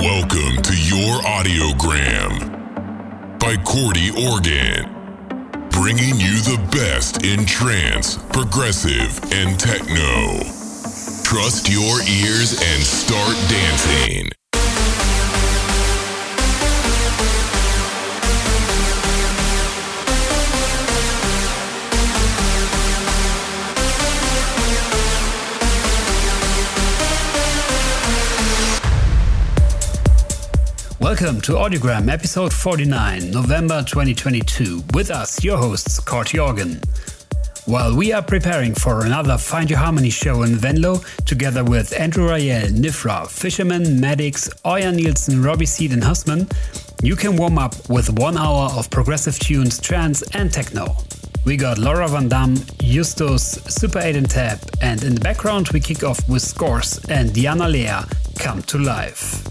Welcome to Your Audiogram by Corti Organ, bringing you the best in trance, progressive, and techno. Trust your ears and start dancing. Welcome to Audiogram episode 49, November 2022, with us, your hosts, Kurt Jorgen. While we are preparing for another Find Your Harmony show in Venlo, together with Andrew Rayel, Nifra, Fisherman, Maddox, Oya Nielsen, Robbie Seed and Husman, you can warm up with 1 hour of progressive tunes, trance and techno. We got Laura Van Damme, Justus, Super Aiden Tab, and in the background we kick off with Scores and Diana Lea, Come to Life.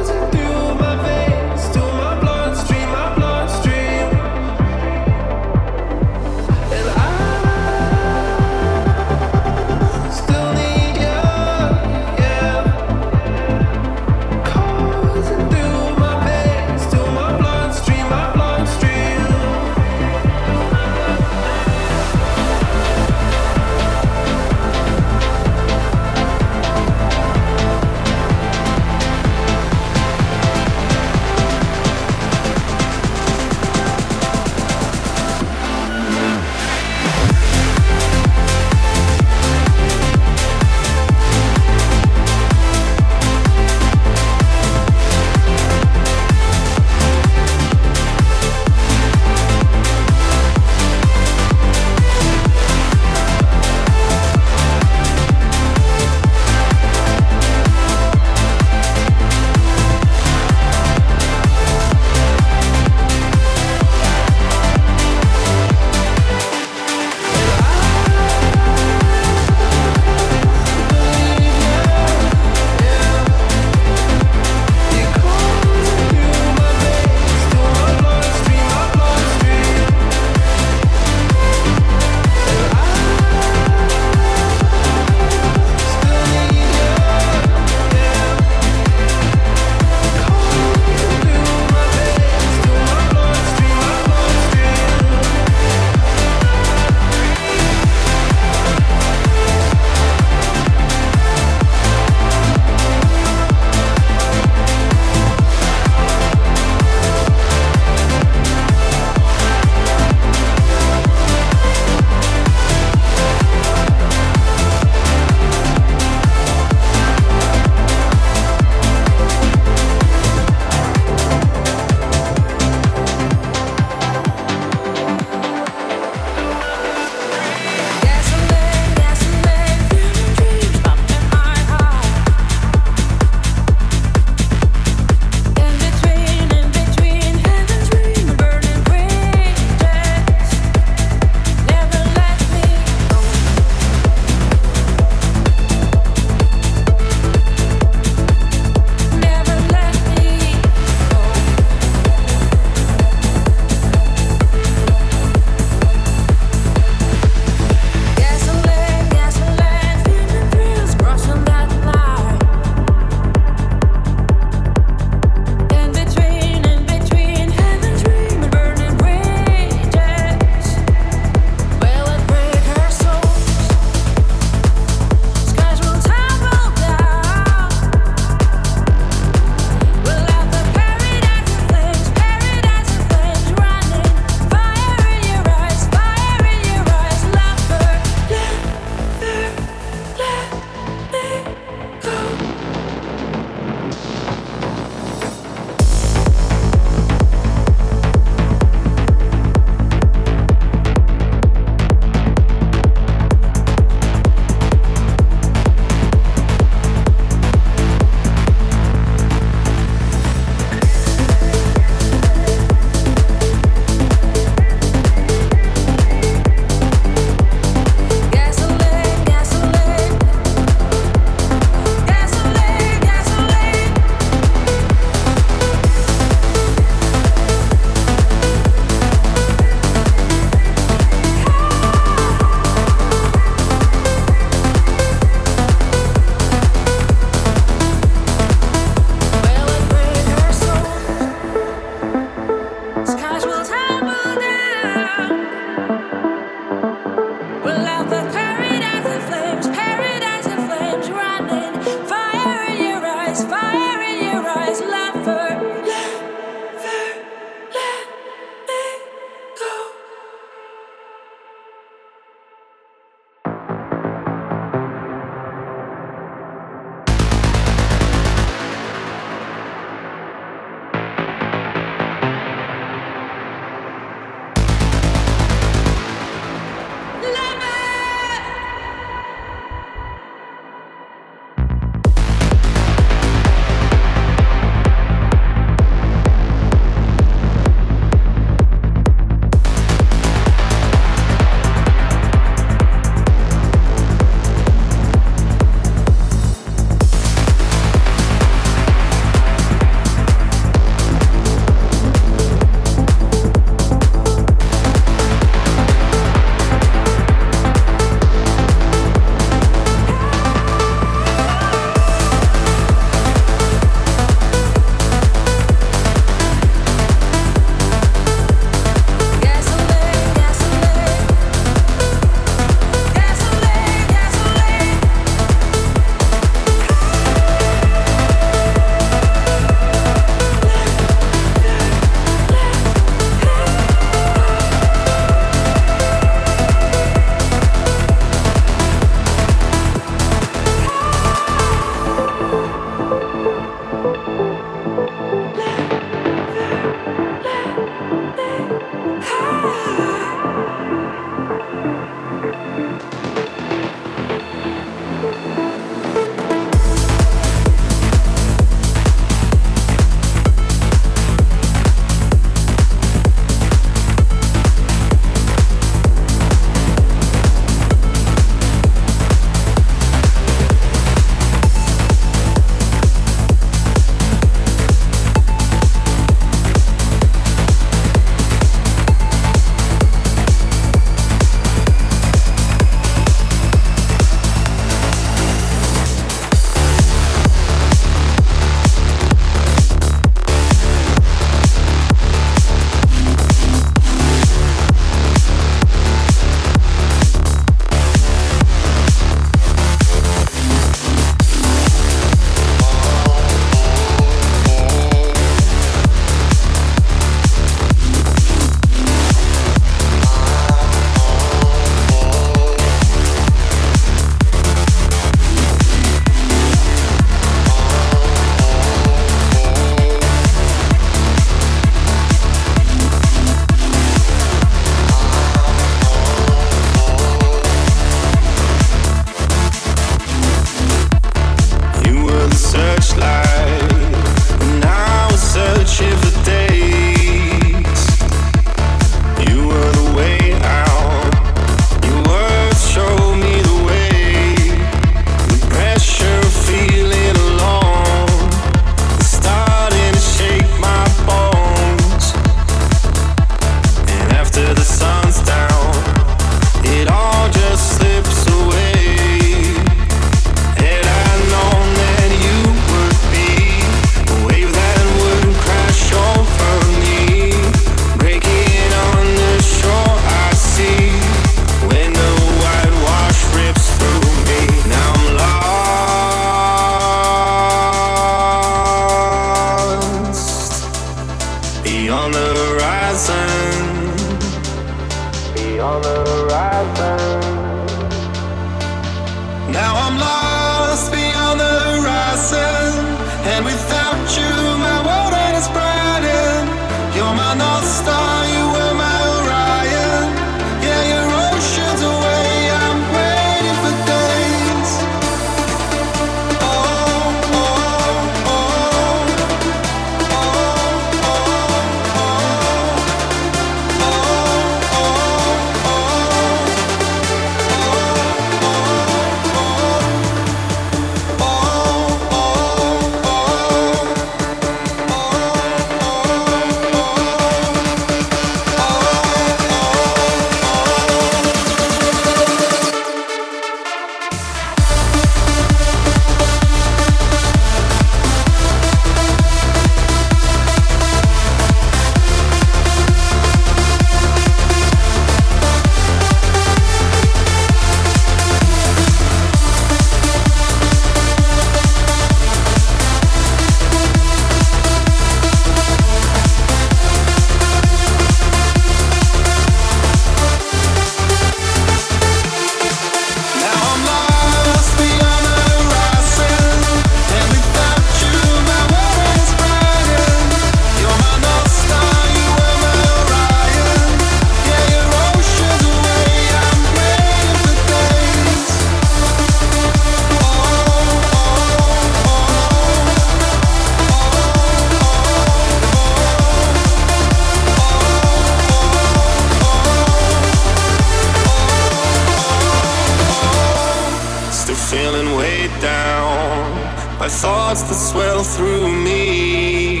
sailing way down by thoughts that swell through me.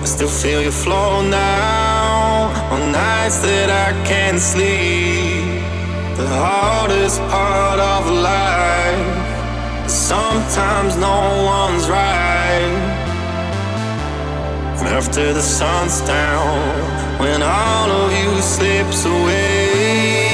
I still feel your flow now on nights that I can't sleep. The hardest part of life is sometimes no one's right. And after the sun's down, when all of you slips away,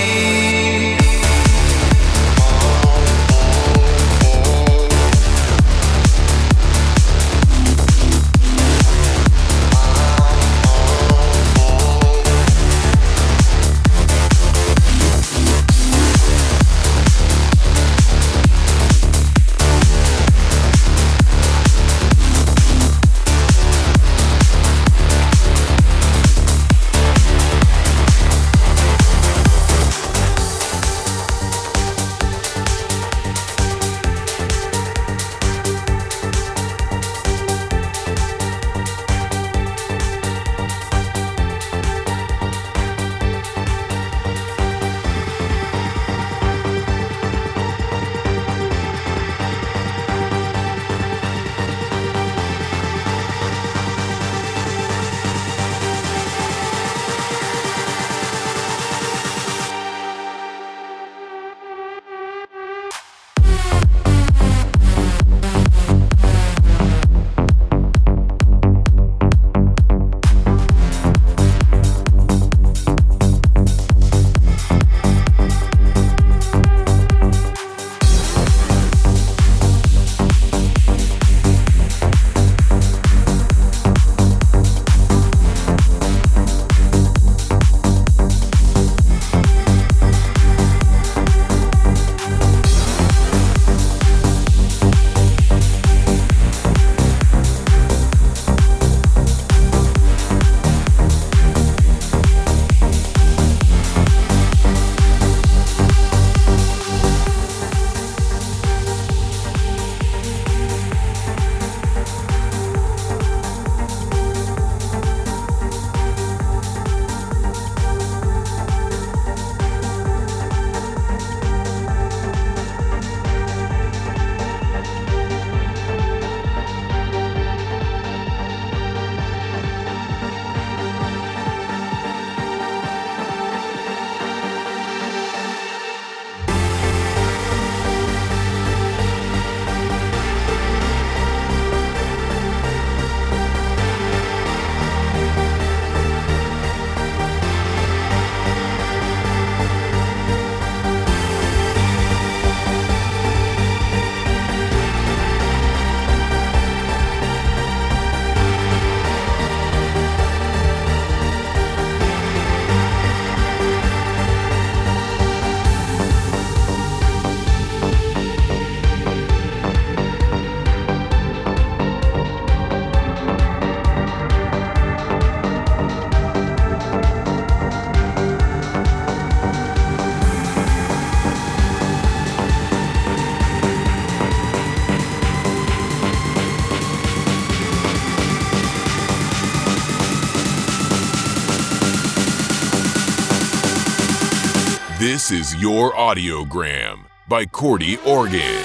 this is Your Audiogram by Corti Organ.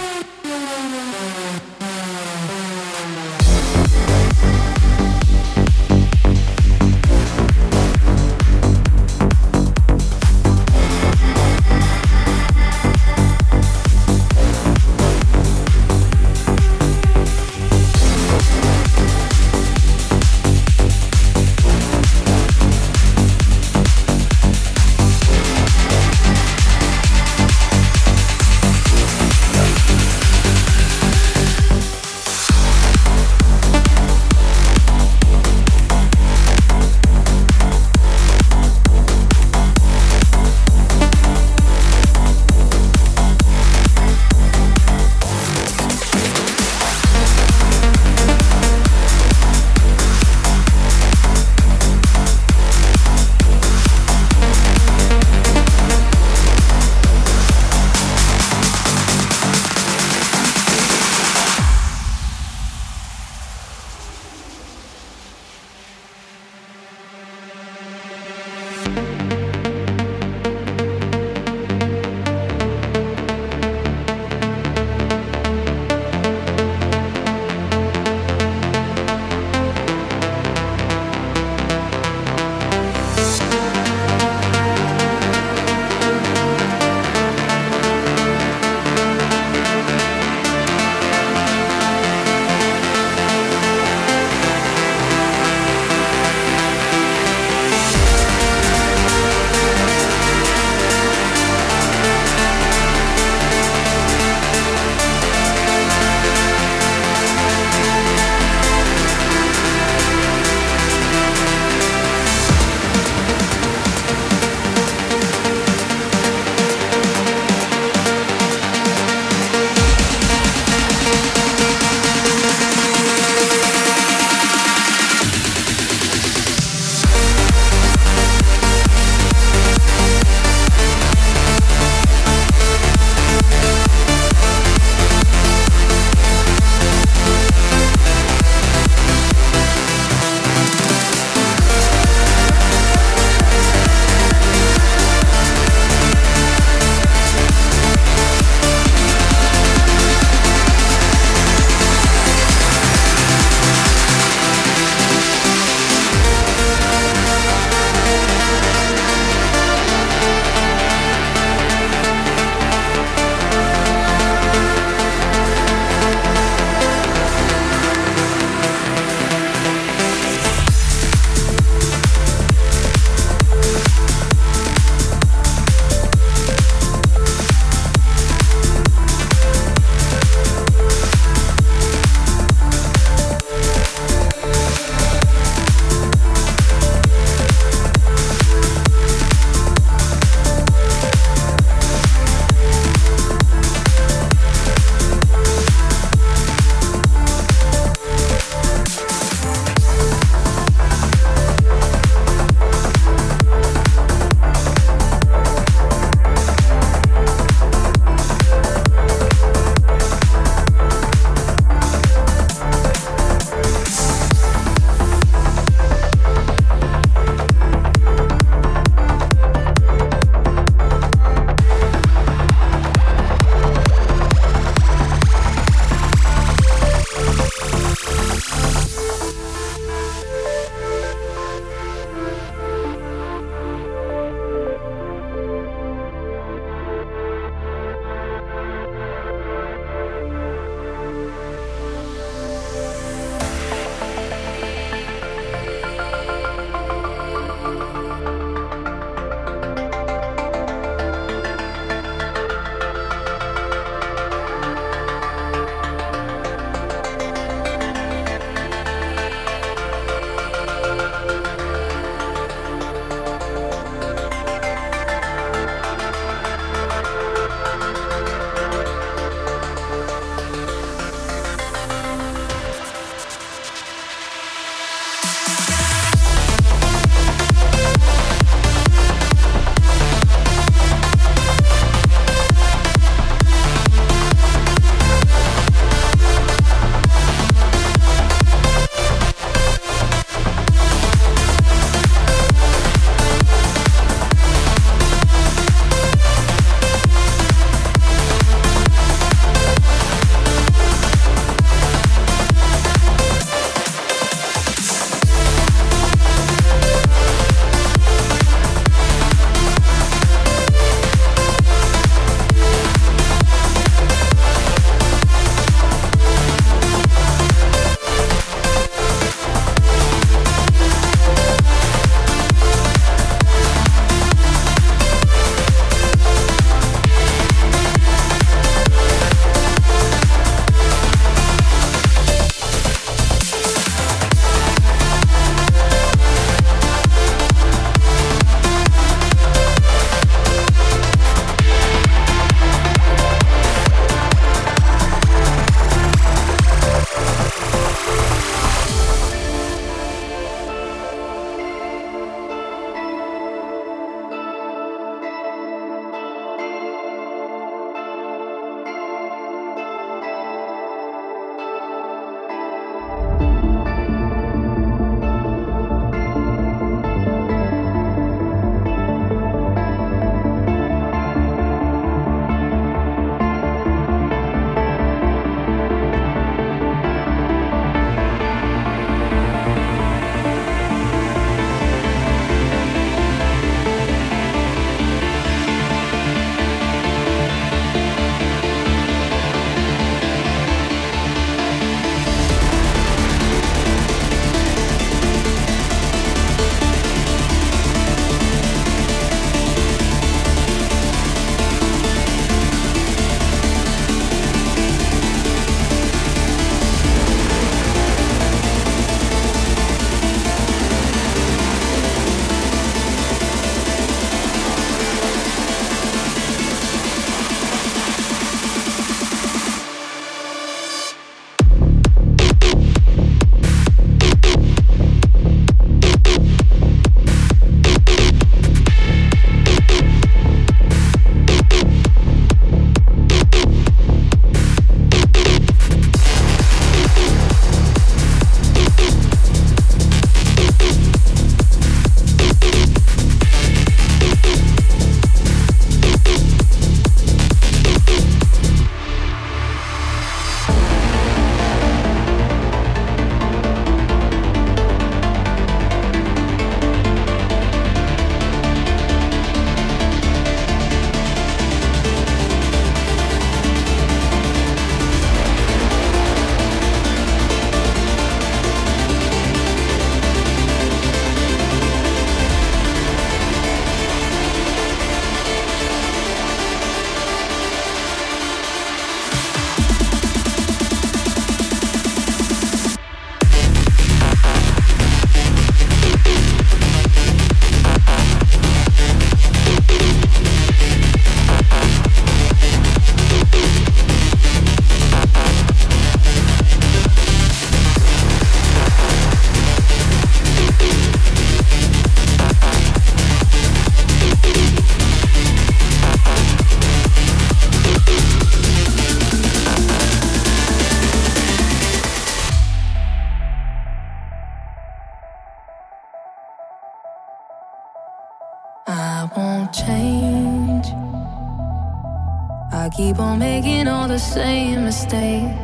I keep on making all the same mistakes.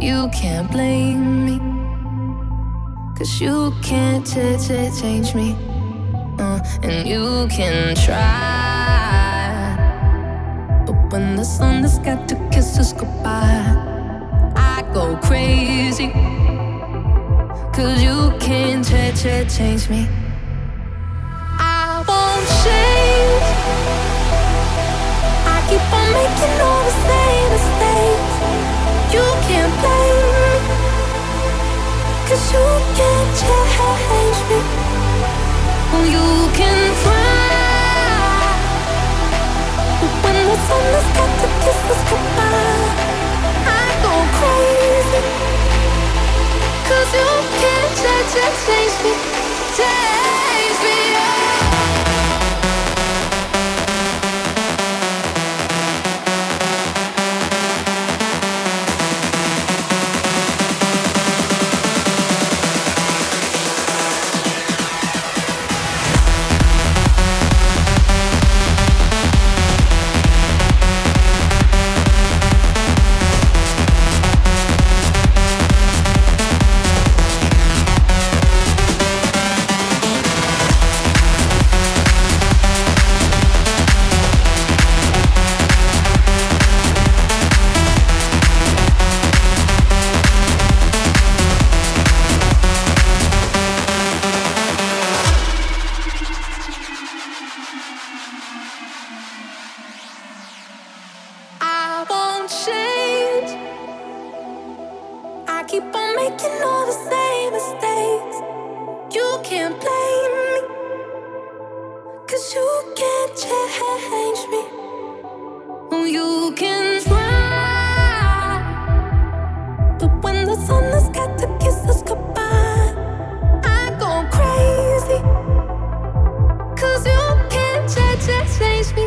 You can't blame me, cause you can't change me. And you can try, but when the sun has got to kiss us goodbye, I go crazy, cause you can't change me. I won't change. I keep on making all the same mistakes. You can't blame me, cause you can't change me. You can try, but when the sun has got to kiss us goodbye, I go crazy, cause you can't change me. Change me, yeah. Change me, change me.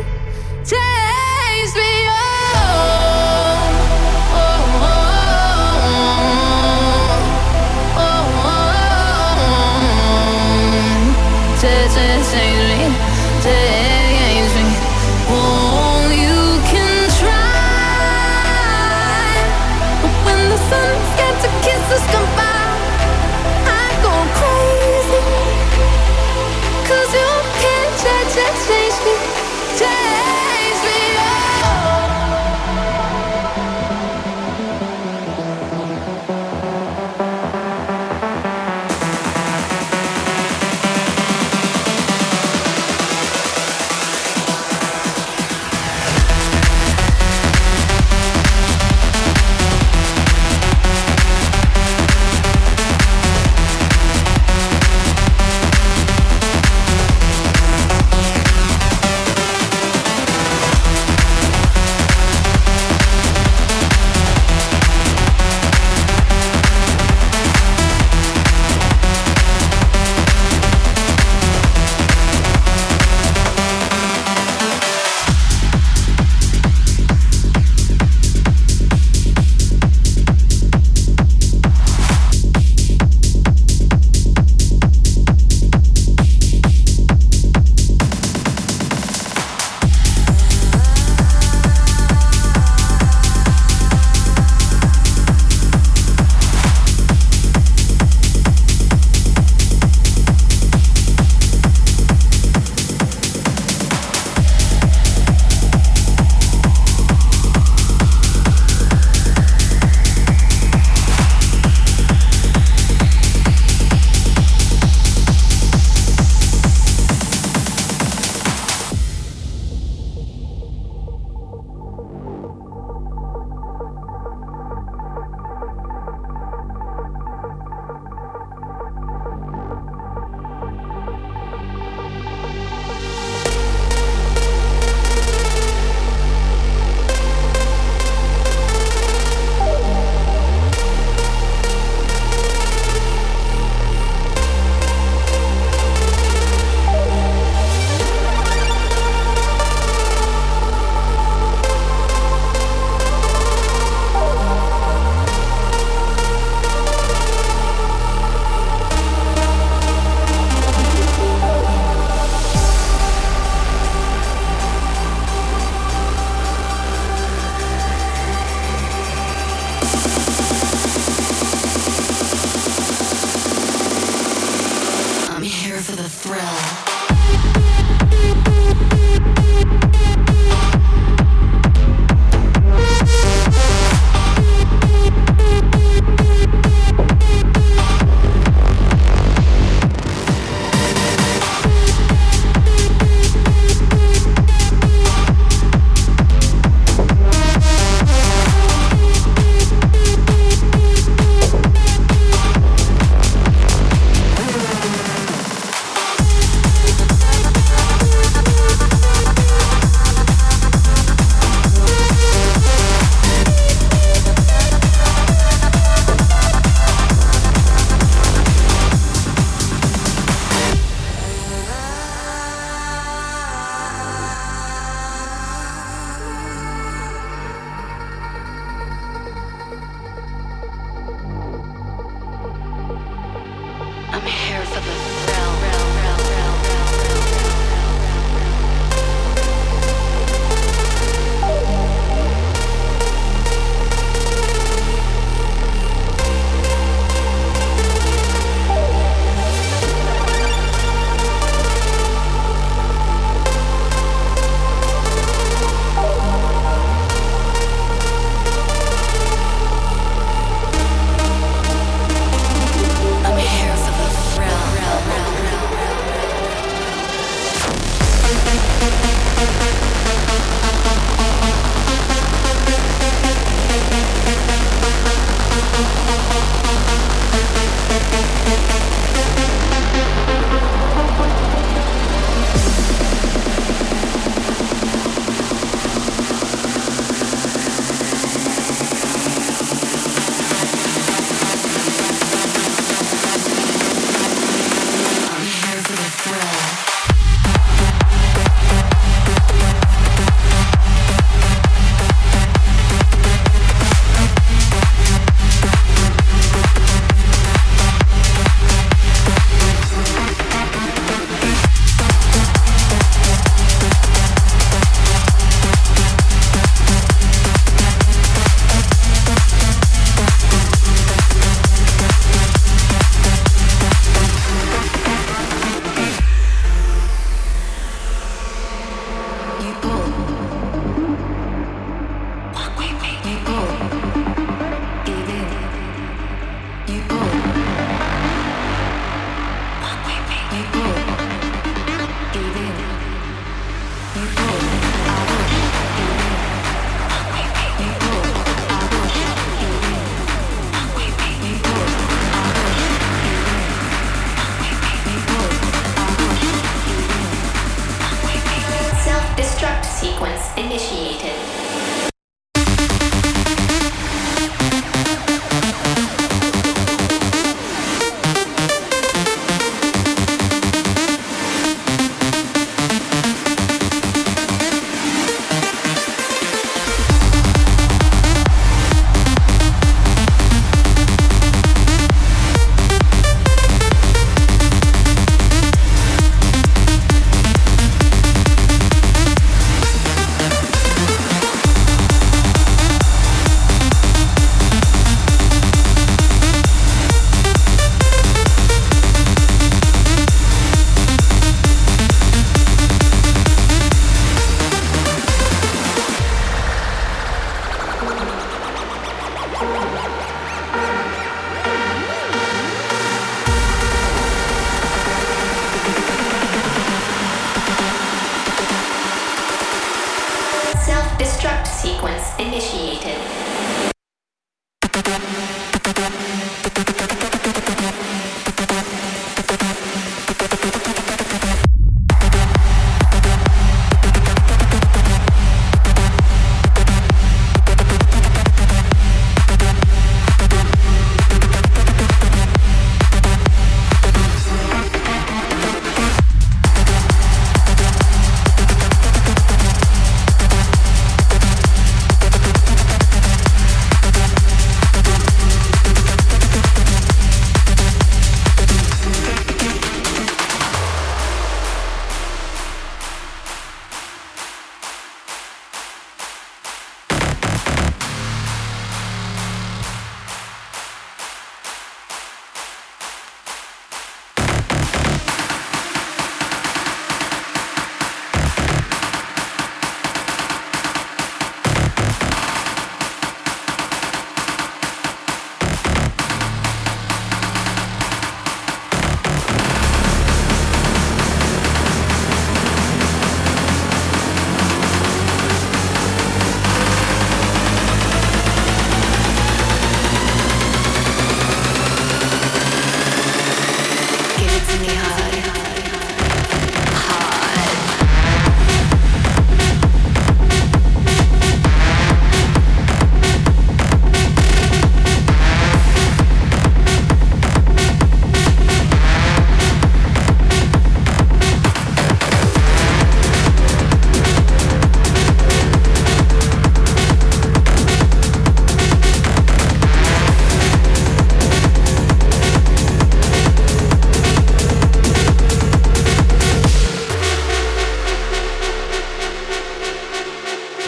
sequence initiated.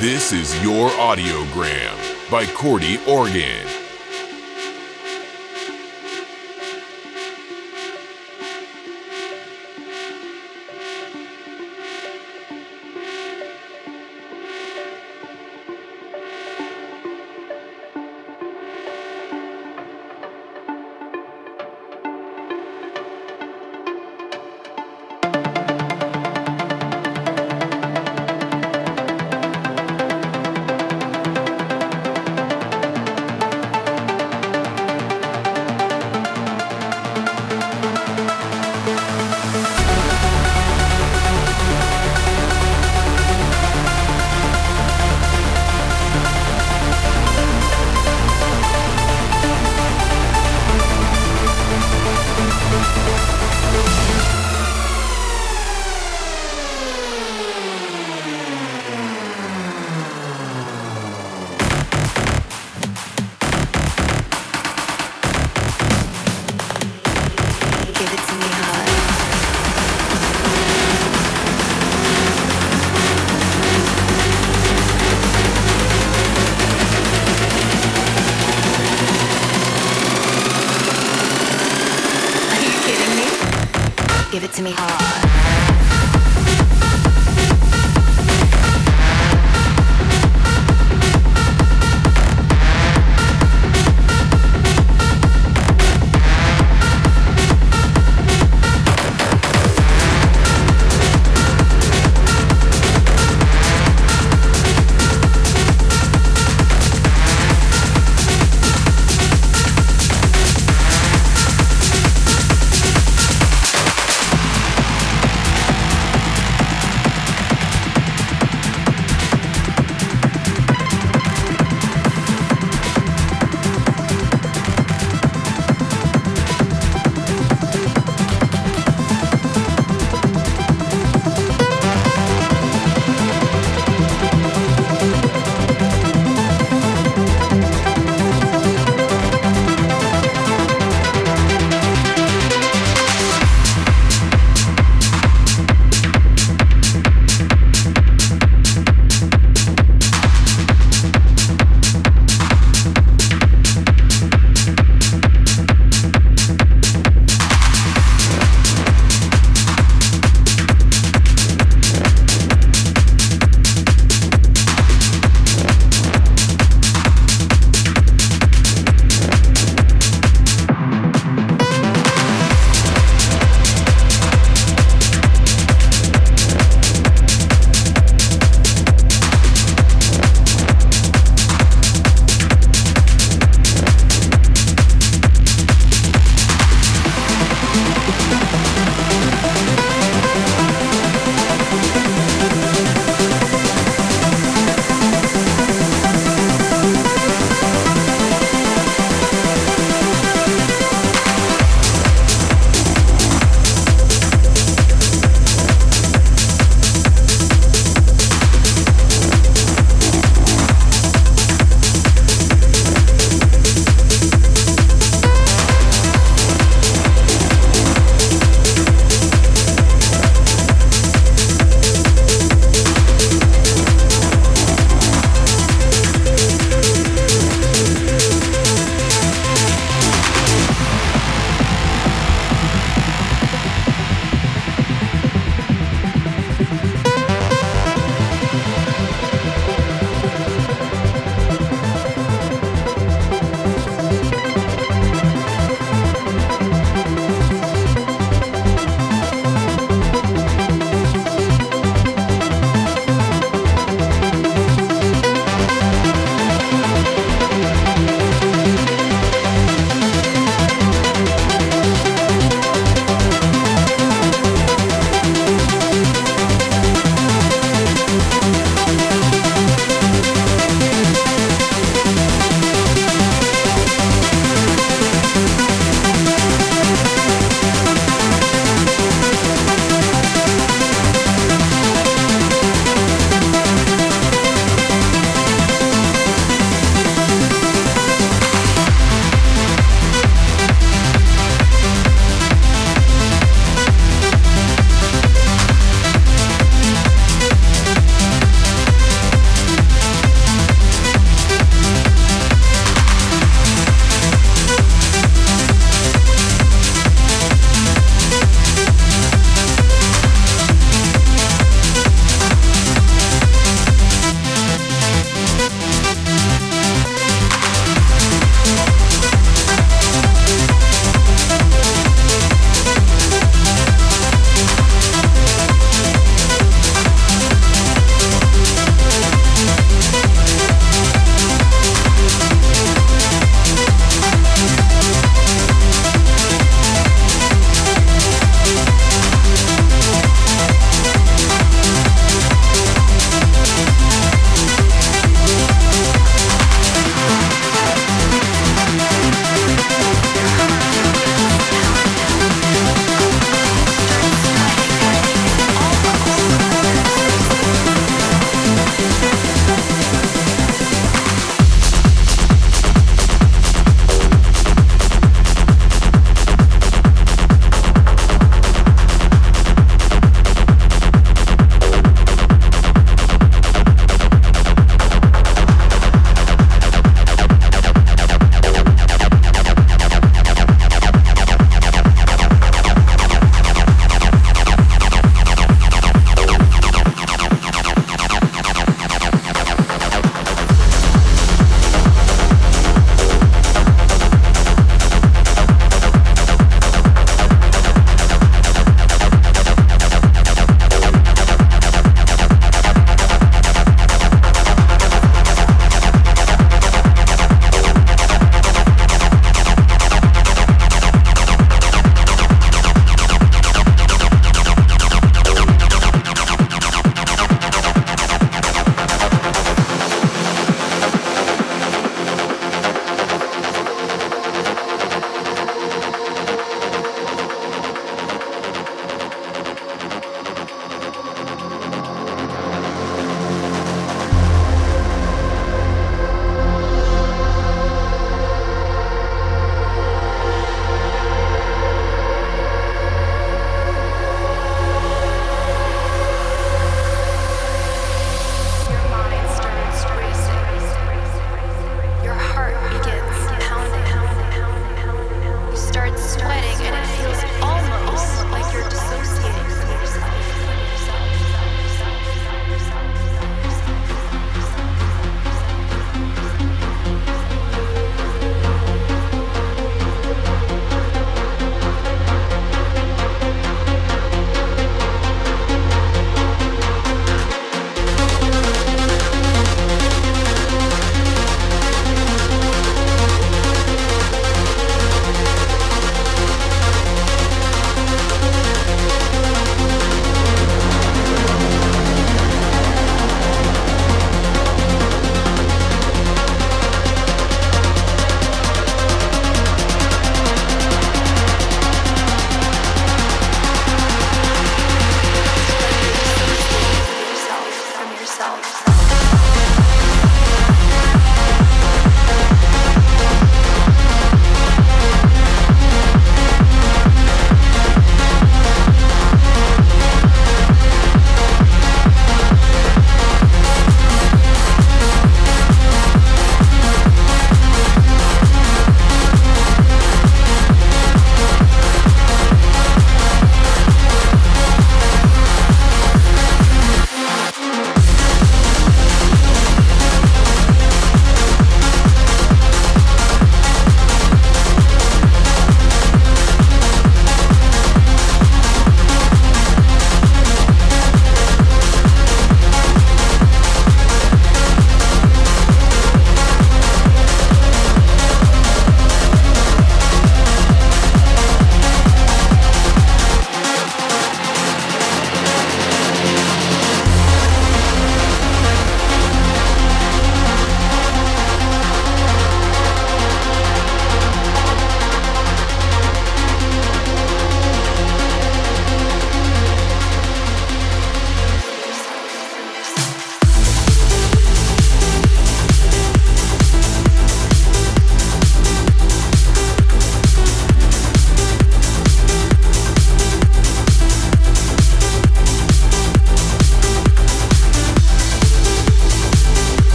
This is Your Audiogram by Corti Organ.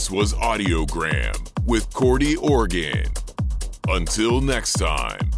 This was Audiogram with Corti Organ. Until next time.